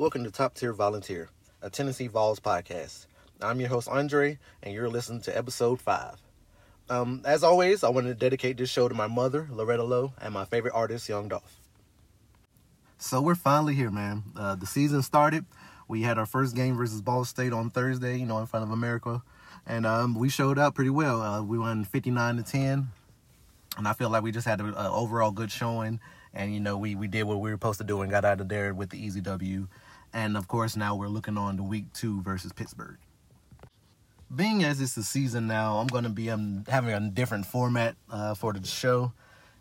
Welcome to Top Tier Volunteer, a Tennessee Vols podcast. I'm your host, Andre, and you're listening to episode 5. As always, I wanted to dedicate this show to my mother, Loretta Lowe, and my favorite artist, Young Dolph. So we're finally here, man. The season started. We had our first game versus Ball State on Thursday, in front of America. And we showed up pretty well. We won 59-10. And I feel like we just had an overall good showing. And, we did what we were supposed to do and got out of there with the easy W. And, of course, now we're looking on to week 2 versus Pittsburgh. Being as it's the season now, I'm going to be having a different format for the show.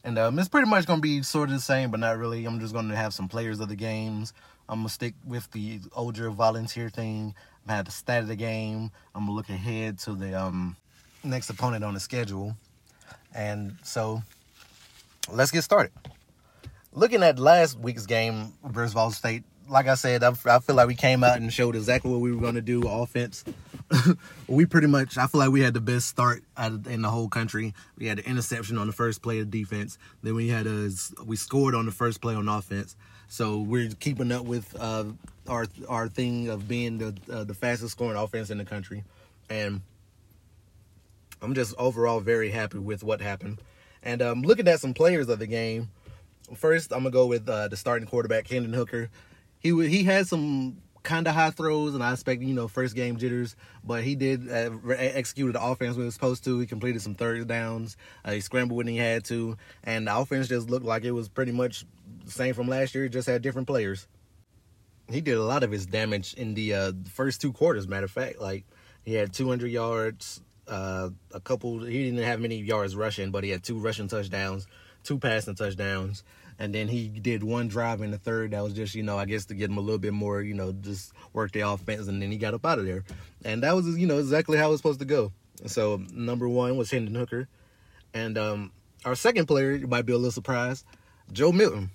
And it's pretty much going to be sort of the same, but not really. I'm just going to have some players of the games. I'm going to stick with the older volunteer thing. I'm going to have the stat of the game. I'm going to look ahead to the next opponent on the schedule. And so let's get started. Looking at last week's game versus Ball State, like I said, I feel like we came out and showed exactly what we were going to do offense. We pretty much, I feel like we had the best start in the whole country. We had an interception on the first play of defense. Then we scored on the first play on offense. So we're keeping up with our thing of being the fastest scoring offense in the country. And I'm just overall very happy with what happened. And looking at some players of the game, first, I'm going to go with the starting quarterback, Hendon Hooker. He had some kind of high throws, and I expect, first game jitters, but he did execute the offense when he was supposed to. He completed some third downs. He scrambled when he had to, and the offense just looked like it was pretty much the same from last year, just had different players. He did a lot of his damage in the first 2 quarters, matter of fact. Like, he had 200 yards, he didn't have many yards rushing, but he had 2 rushing touchdowns, 2 passing touchdowns, and then he did 1 drive in the third that was just, I guess to get him a little bit more, just work the offense, and then he got up out of there. And that was, exactly how it was supposed to go. So, number 1 was Hendon Hooker. And our second player, you might be a little surprised, Joe Milton.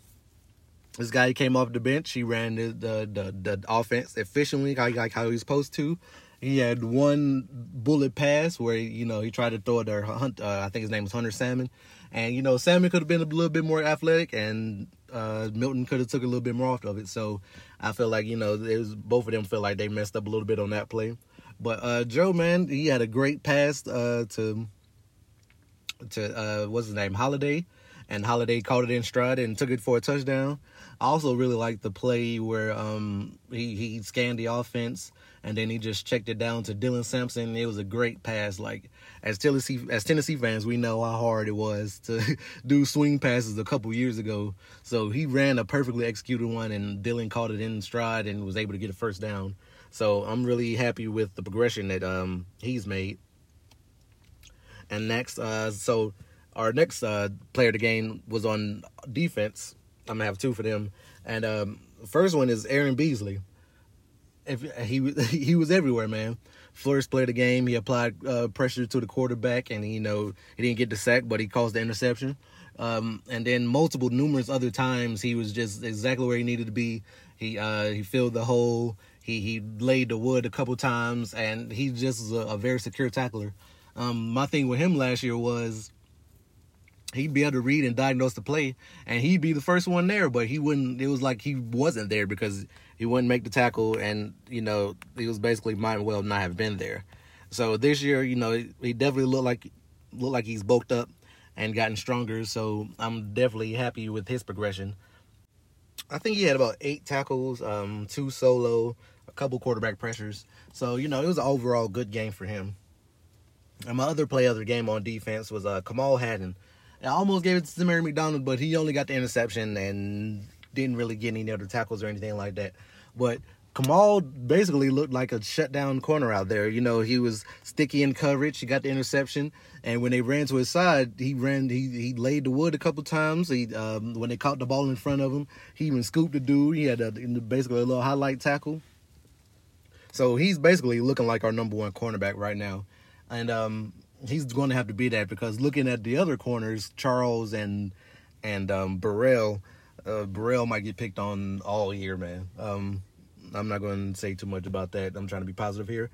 This guy came off the bench. He ran the offense efficiently, like how he was supposed to. He had 1 bullet pass where, he tried to throw it to I think his name was Hunter Salmon. And, Salmon could have been a little bit more athletic, and Milton could have took a little bit more off of it. So I feel like, it was, both of them feel like they messed up a little bit on that play. But Joe, man, he had a great pass to what's his name, Holiday. And Holiday caught it in stride and took it for a touchdown. I also really liked the play where he scanned the offense and then he just checked it down to Dylan Sampson. It was a great pass. Like, as Tennessee fans, we know how hard it was to do swing passes a couple years ago. So he ran a perfectly executed one, and Dylan caught it in stride and was able to get a first down. So I'm really happy with the progression that he's made. And next, our next player of the game was on defense. I'm going to have 2 for them. And the first one is Aaron Beasley. He was everywhere, man. First play of the game, he applied pressure to the quarterback, and, he didn't get the sack, but he caused the interception. And then numerous other times, he was just exactly where he needed to be. He filled the hole. He laid the wood a couple times, and he just was a very secure tackler. My thing with him last year was, he'd be able to read and diagnose the play, and he'd be the first one there, but he wouldn't. It was like he wasn't there because he wouldn't make the tackle, and, he was basically might well not have been there. So this year, he definitely looked like he's bulked up and gotten stronger, so I'm definitely happy with his progression. I think he had about 8 tackles, 2 solo, a couple quarterback pressures. So, it was an overall good game for him. And my other player of the game on defense was Kamal Haddon. I almost gave it to Samari McDonald, but he only got the interception and didn't really get any other tackles or anything like that. But Kamal basically looked like a shutdown corner out there. He was sticky in coverage. He got the interception. And when they ran to his side, he laid the wood a couple times. When they caught the ball in front of him, he even scooped the dude. He had basically a little highlight tackle. So he's basically looking like our number 1 cornerback right now. And, he's going to have to be that, because looking at the other corners, Charles and Burrell, might get picked on all year, man. I'm not going to say too much about that. I'm trying to be positive here.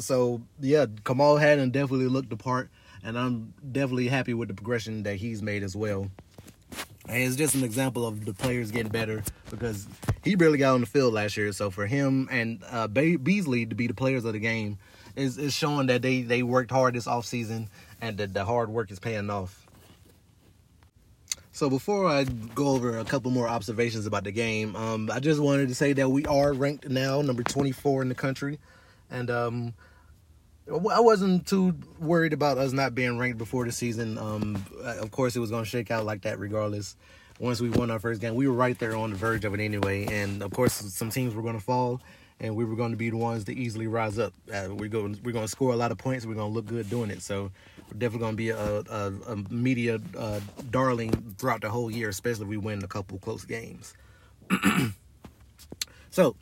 So, yeah, Kamal Haddon definitely looked the part, and I'm definitely happy with the progression that he's made as well. And it's just an example of the players getting better because he barely got on the field last year. So for him and Beasley to be the players of the game is showing that they worked hard this offseason and that the hard work is paying off. So before I go over a couple more observations about the game, I just wanted to say that we are ranked now number 24 in the country. And I wasn't too worried about us not being ranked before the season. Of course, it was going to shake out like that regardless. Once we won our first game, we were right there on the verge of it anyway. And, of course, some teams were going to fall, and we were going to be the ones to easily rise up. We're going to score a lot of points. We're going to look good doing it. So we're definitely going to be a media darling throughout the whole year, especially if we win a couple close games. So...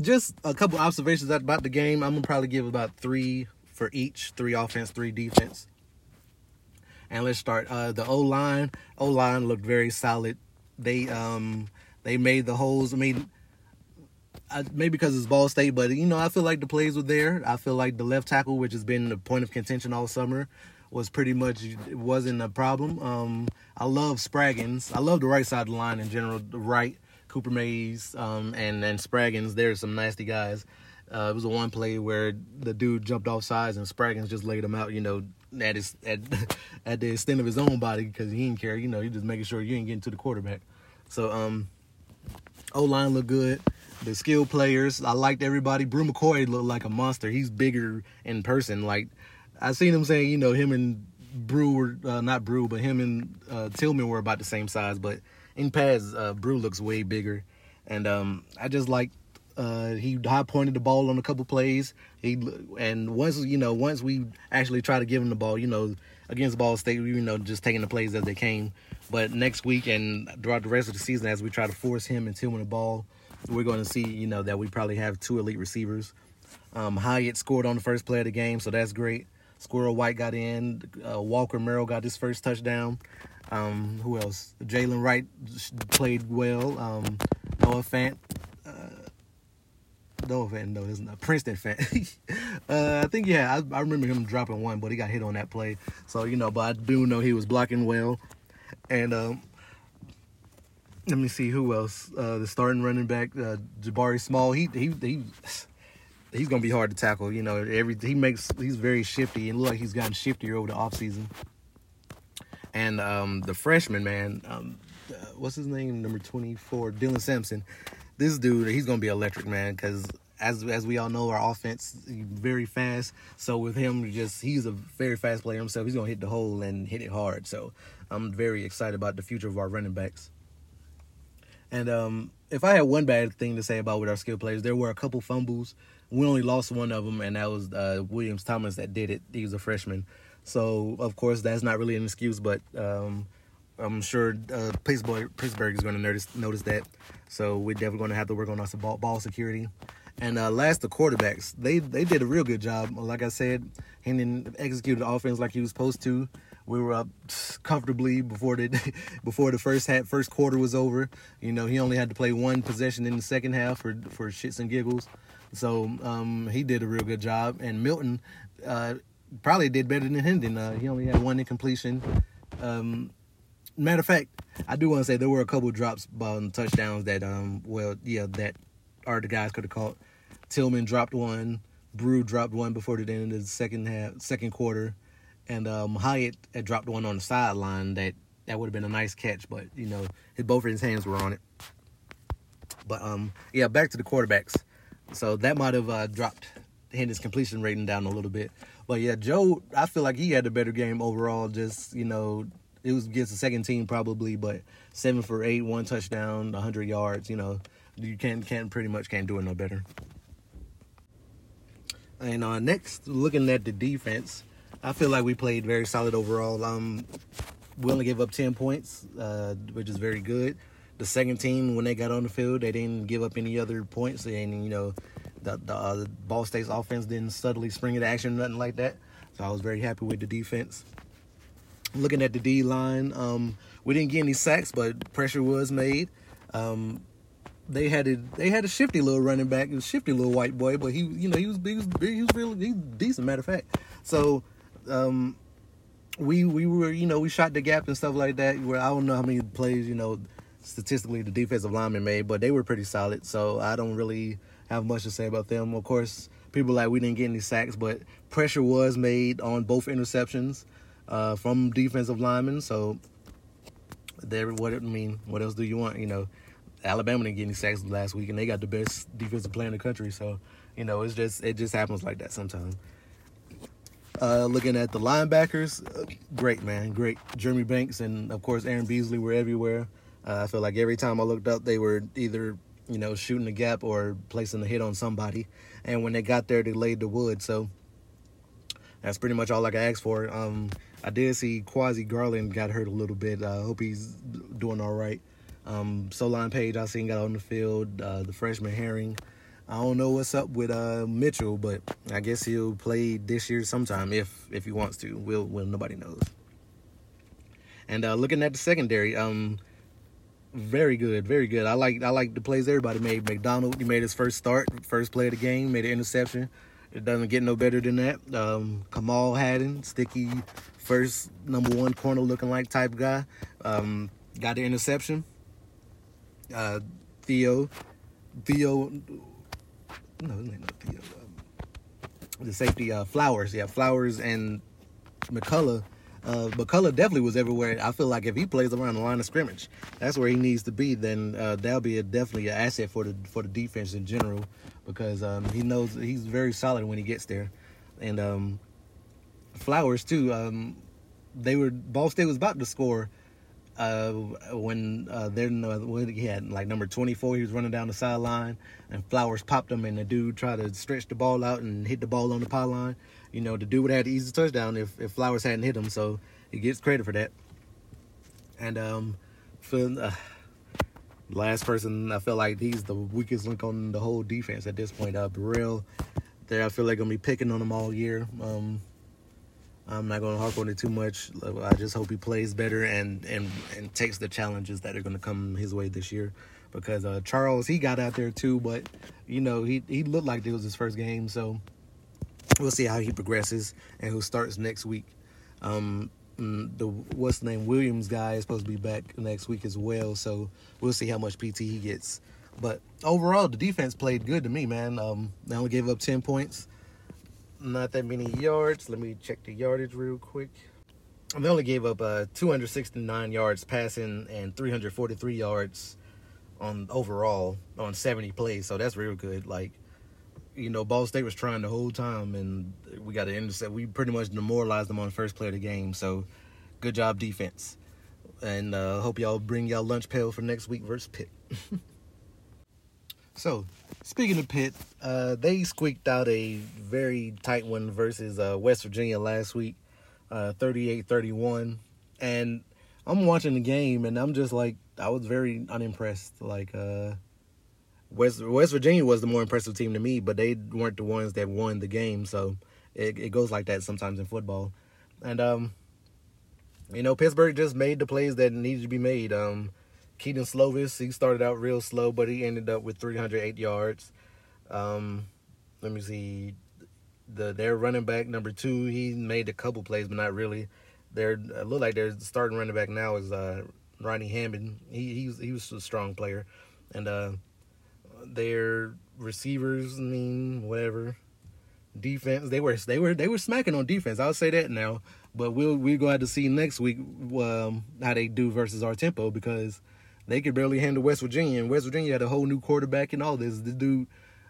just a couple observations about the game. I'm going to probably give about three for each. Three offense, three defense. And let's start. The O-line. O-line looked very solid. They made the holes. I mean, maybe because it's Ball State, but, you know, I feel like the plays were there. I feel like the left tackle, which has been the point of contention all summer, was pretty much wasn't a problem. I love Spraggins. I love the right side of the line in general, the right. Cooper Mays and Spraggins, they're some nasty guys. It was a one play where the dude jumped off sides and Spraggins just laid him out, you know, at the extent of his own body because he didn't care. You know, he just making sure you ain't getting to the quarterback. So O-line looked good. The skilled players, I liked everybody. Brew McCoy looked like a monster. He's bigger in person. Like, I seen him saying, you know, him and Brew were, not Brew, but him and Tillman were about the same size, but in pads, Brew looks way bigger. And I just like he high-pointed the ball on a couple plays. Once we actually try to give him the ball, you know, against Ball State, we, you know, just taking the plays as they came. But next week and throughout the rest of the season, as we try to force him and Tillman the ball, we're going to see, you know, that we probably have two elite receivers. Hyatt scored on the first play of the game, so that's great. Squirrel White got in. Walker Merrill got his first touchdown. Who else? Jalen Wright played well. Noah Fant. Princeton Fant. I remember him dropping one, but he got hit on that play. So, you know, but I do know he was blocking well. And let me see who else. The starting running back, Jabari Small. He's going to be hard to tackle. You know, he's very shifty, and look like he's gotten shiftier over the offseason. And the freshman, man, what's his name? Number 24, Dylan Sampson. This dude, he's going to be electric, man, because as we all know, our offense is very fast. So with him, he's a very fast player himself. He's going to hit the hole and hit it hard. So I'm very excited about the future of our running backs. And if I had one bad thing to say about with our skill players, there were a couple fumbles. We only lost one of them, and that was Williams Thomas that did it. He was a freshman. So, of course, that's not really an excuse, but I'm sure Pittsburgh is going to notice that. So, we're definitely going to have to work on our ball security. And last, the quarterbacks. They did a real good job. Like I said, Hendon executed the offense like he was supposed to. We were up comfortably before the first quarter was over. You know, he only had to play one possession in the second half for shits and giggles. So, he did a real good job. And Milton... probably did better than Hendon. He only had one incompletion. Matter of fact, I do want to say there were a couple drops on touchdowns that, that our guys could have caught. Tillman dropped one. Brew dropped one before the end of the second quarter. And Hyatt had dropped one on the sideline that would have been a nice catch, but, you know, both of his hands were on it. But, back to the quarterbacks. So that might have dropped Hendon's completion rating down a little bit. But, yeah, Joe, I feel like he had a better game overall. Just, you know, it was against the second team probably, but 7 for 8, one touchdown, 100 yards. You know, you pretty much can't do it no better. And next, looking at the defense, I feel like we played very solid overall. We only gave up 10 points, which is very good. The second team, when they got on the field, they didn't give up any other points. And, you know, the Ball State's offense didn't suddenly spring into action, nothing like that. So I was very happy with the defense. Looking at the D line, we didn't get any sacks, but pressure was made. They had a shifty little running back, a shifty little white boy, but he was big, he was really decent. Matter of fact, so we were, you know, we shot the gap and stuff like that. Where I don't know how many plays, you know, statistically the defensive linemen made, but they were pretty solid. So I don't really have much to say about them. Of course, people like we didn't get any sacks, but pressure was made on both interceptions from defensive linemen. So there, what else do you want? You know, Alabama didn't get any sacks last week, and they got the best defensive player in the country. So, you know, it just happens like that sometimes. Looking at the linebackers, great, man, great. Jeremy Banks and, of course, Aaron Beasley were everywhere. I feel like every time I looked up, they were either, you know, shooting the gap or placing a hit on somebody. And when they got there, they laid the wood. So that's pretty much all I can ask for. I did see Quasi Garland got hurt a little bit. I hope he's doing all right. Solon Page, I seen, got on the field. The freshman Herring. I don't know what's up with Mitchell, but I guess he'll play this year sometime if he wants to. Will nobody knows. And looking at the secondary, very good, very good. I like the plays everybody made. McDonald, he made his first start, first play of the game, made an interception. It doesn't get no better than that. Kamal Haddon, sticky, first number one corner looking like type guy, got the interception. The safety, Flowers. Yeah, Flowers and McCullough. McCullough definitely was everywhere. I feel like if he plays around the line of scrimmage, that's where he needs to be. Then that'll be definitely an asset for the defense in general, because he knows he's very solid when he gets there. And Flowers too. Ball State was about to score he had like number 24. He was running down the sideline, and Flowers popped him, and the dude tried to stretch the ball out and hit the ball on the pylon. You know, the dude would have had the easy touchdown if Flowers hadn't hit him, so he gets credit for that. And last person, I feel like he's the weakest link on the whole defense at this point. Burrell, there, I feel like going to be picking on him all year. I'm not going to harp on it too much. I just hope he plays better and takes the challenges that are going to come his way this year. Because Charles, he got out there too, but, you know, he looked like it was his first game, so we'll see how he progresses and who starts next week. Williams guy is supposed to be back next week as well, so we'll see how much PT he gets. But overall, the defense played good to me, man. They only gave up 10 points, not that many yards. Let me check the yardage real quick. They only gave up 269 yards passing and 343 yards overall on 70 plays, so that's real good. Like, you know, Ball State was trying the whole time, and we got to intercept. We pretty much demoralized them on the first play of the game. So, good job, defense. And hope y'all bring y'all lunch pail for next week versus Pitt. So, speaking of Pitt, they squeaked out a very tight one versus West Virginia last week, 38-31. And I'm watching the game, and I'm just like, I was very unimpressed. Like, West Virginia was the more impressive team to me, but they weren't the ones that won the game. So it goes like that sometimes in football. And, you know, Pittsburgh just made the plays that needed to be made. Keaton Slovis, he started out real slow, but he ended up with 308 yards. Let me see. Their running back, number two, he made a couple plays, but not really. It looked like their starting running back now is Ronnie Hammond. He was a strong player. And, their receivers, whatever. Defense, they were smacking on defense. I'll say that now, but we're going to see next week how they do versus our tempo, because they could barely handle West Virginia, and West Virginia had a whole new quarterback and all this. The dude,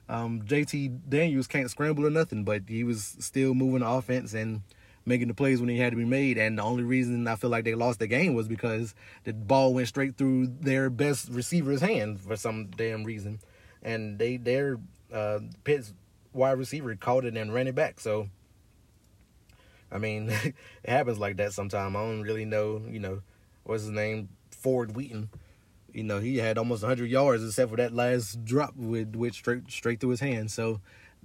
JT Daniels, can't scramble or nothing, but he was still moving the offense and making the plays when he had to be made. And the only reason I feel like they lost the game was because the ball went straight through their best receiver's hand for some damn reason. And their Pitt's wide receiver caught it and ran it back. So, I mean, it happens like that sometimes. I don't really know, you know, what's his name? Ford Wheaton. You know, he had almost 100 yards except for that last drop which straight through his hand. So,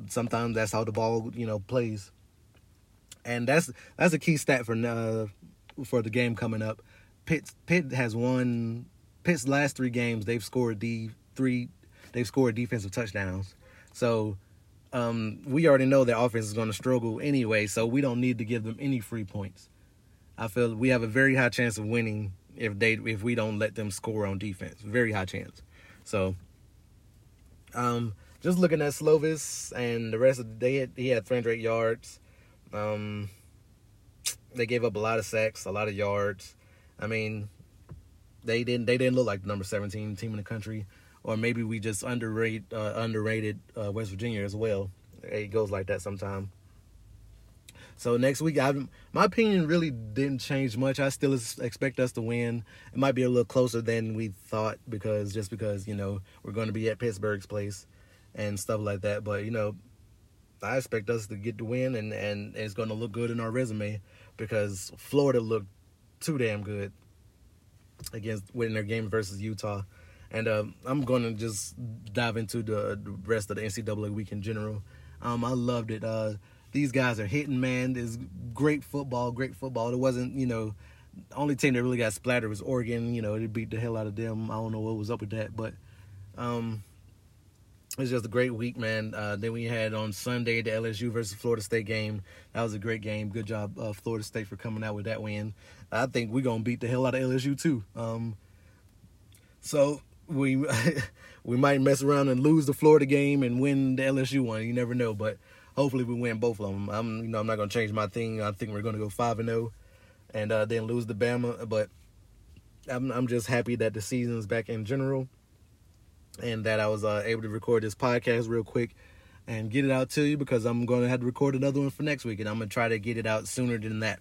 sometimes that's how the ball, you know, plays. And that's a key stat for the game coming up. Pitt's last three games, they've scored defensive touchdowns. So we already know their offense is going to struggle anyway, so we don't need to give them any free points. I feel we have a very high chance of winning if we don't let them score on defense. Very high chance. So, just looking at Slovis and the rest of the day, he had 308 yards. They gave up a lot of sacks, a lot of yards. I mean, they didn't look like the number 17 team in the country, or maybe we just underrated West Virginia as well. It goes like that sometimes. So next week, my opinion really didn't change much. I still expect us to win. It might be a little closer than we thought because you know, we're going to be at Pittsburgh's place and stuff like that. But, you know, I expect us to get the win, and it's going to look good in our resume because Florida looked too damn good winning their game versus Utah. And I'm going to just dive into the rest of the NCAA week in general. I loved it. These guys are hitting, man. It's great football. It wasn't, you know, the only team that really got splattered was Oregon. You know, they beat the hell out of them. I don't know what was up with that, but it was just a great week, man. Then we had on Sunday the LSU versus Florida State game. That was a great game. Good job, Florida State, for coming out with that win. I think we're going to beat the hell out of LSU, too. So we might mess around and lose the Florida game and win the LSU one. You never know, but hopefully we win both of them. I'm not gonna change my thing. I think we're gonna go 5-0, and then lose the Bama. But I'm just happy that the season's back in general, and that I was able to record this podcast real quick and get it out to you, because I'm gonna have to record another one for next week, and I'm gonna try to get it out sooner than that.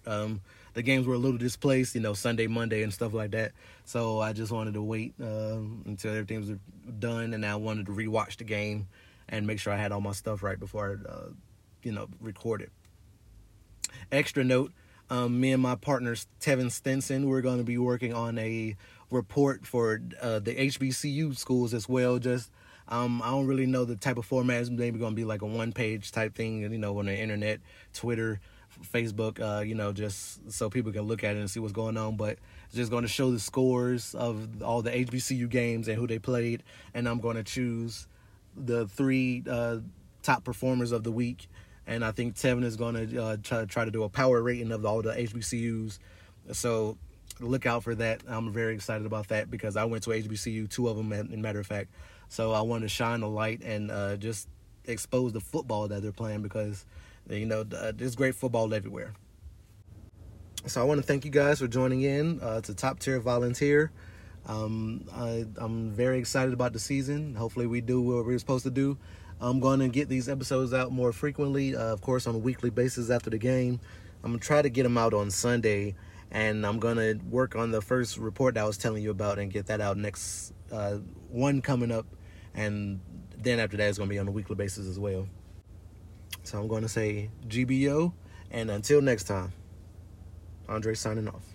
The games were a little displaced, you know, Sunday, Monday, and stuff like that. So I just wanted to wait until everything was done, and I wanted to rewatch the game and make sure I had all my stuff right before I, record it. Extra note, me and my partner, Tevin Stinson, we're going to be working on a report for the HBCU schools as well. Just, I don't really know the type of format. It's maybe going to be like a one-page type thing, you know, on the internet, Twitter, Facebook, just so people can look at it and see what's going on. But it's just going to show the scores of all the HBCU games and who they played, and I'm going to choose the three top performers of the week, and I think Tevin is going to try to do a power rating of all the HBCUs, so look out for that. I'm very excited about that because I went to HBCU, two of them, in matter of fact, so I want to shine a light and just expose the football that they're playing, because, you know, there's great football everywhere. So I want to thank you guys for joining in to Top Tier Volunteer. I'm very excited about the season. Hopefully we do what we're supposed to do. I'm going to get these episodes out more frequently, of course, on a weekly basis after the game. I'm going to try to get them out on Sunday, and I'm going to work on the first report that I was telling you about and get that out next one coming up, and then after that it's going to be on a weekly basis as well. So I'm going to say GBO, and until next time, Andre signing off.